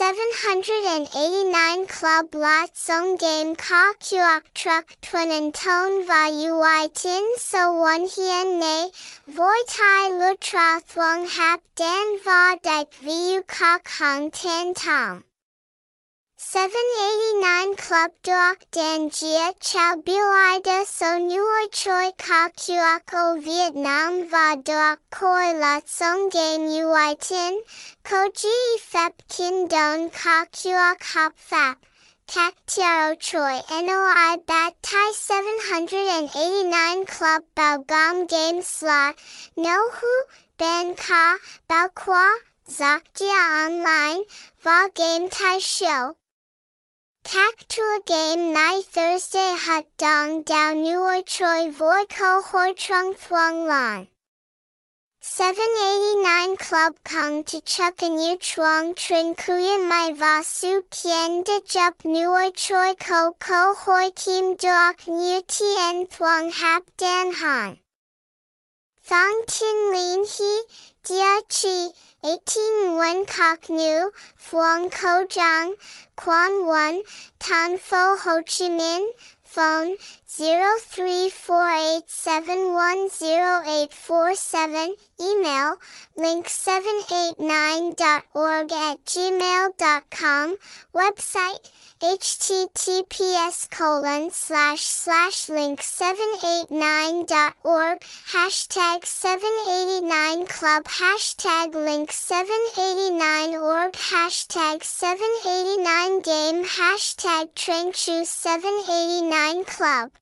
789 Club Lot Song Game Ka Kuok Truck Twinan Tone Va Ui Tin So One Hien Ne Voi Tai Lu Tra Thuong Hap Dan Va Dike Vu Kok Hung Tan Tom 789 Club Duok Dan Gia Chao Bui Da So Nuoi Choi Ka Kuok O Vietnam Va Duok Koi Lot Song Game Ui Tin Ko Ji Fep Kin Don Ka Kuok Hop Fap Kak Tiao Choi Noi Bat Tai 789 Club Bao Gom Game Slot No Hu Ben Ka Bao Qua Zak Gia Online Va Game Tai Show Kak Tua Game Night Thursday Hot Dong Dao Nuoi Choi Voi Ko Hoi Trung Thuong Lan 789 Club Kong to Chuk and Yu Chuang Trin Kuya Mai Vasu Kien De Jup Nuoi Choi Ko Ko Hoi Kim Duok Nyu Tien Thuong Hap Dan Han Thong Tin Lin He Dia Chi 18 Nguyen Kok Nu Thuong Ko Jang Quan One Tan Pho Ho Chi Minh Phone 0348710847 Email link789.org at gmail.com Website https://link789.org #789club #link789org #789game #trenchu789club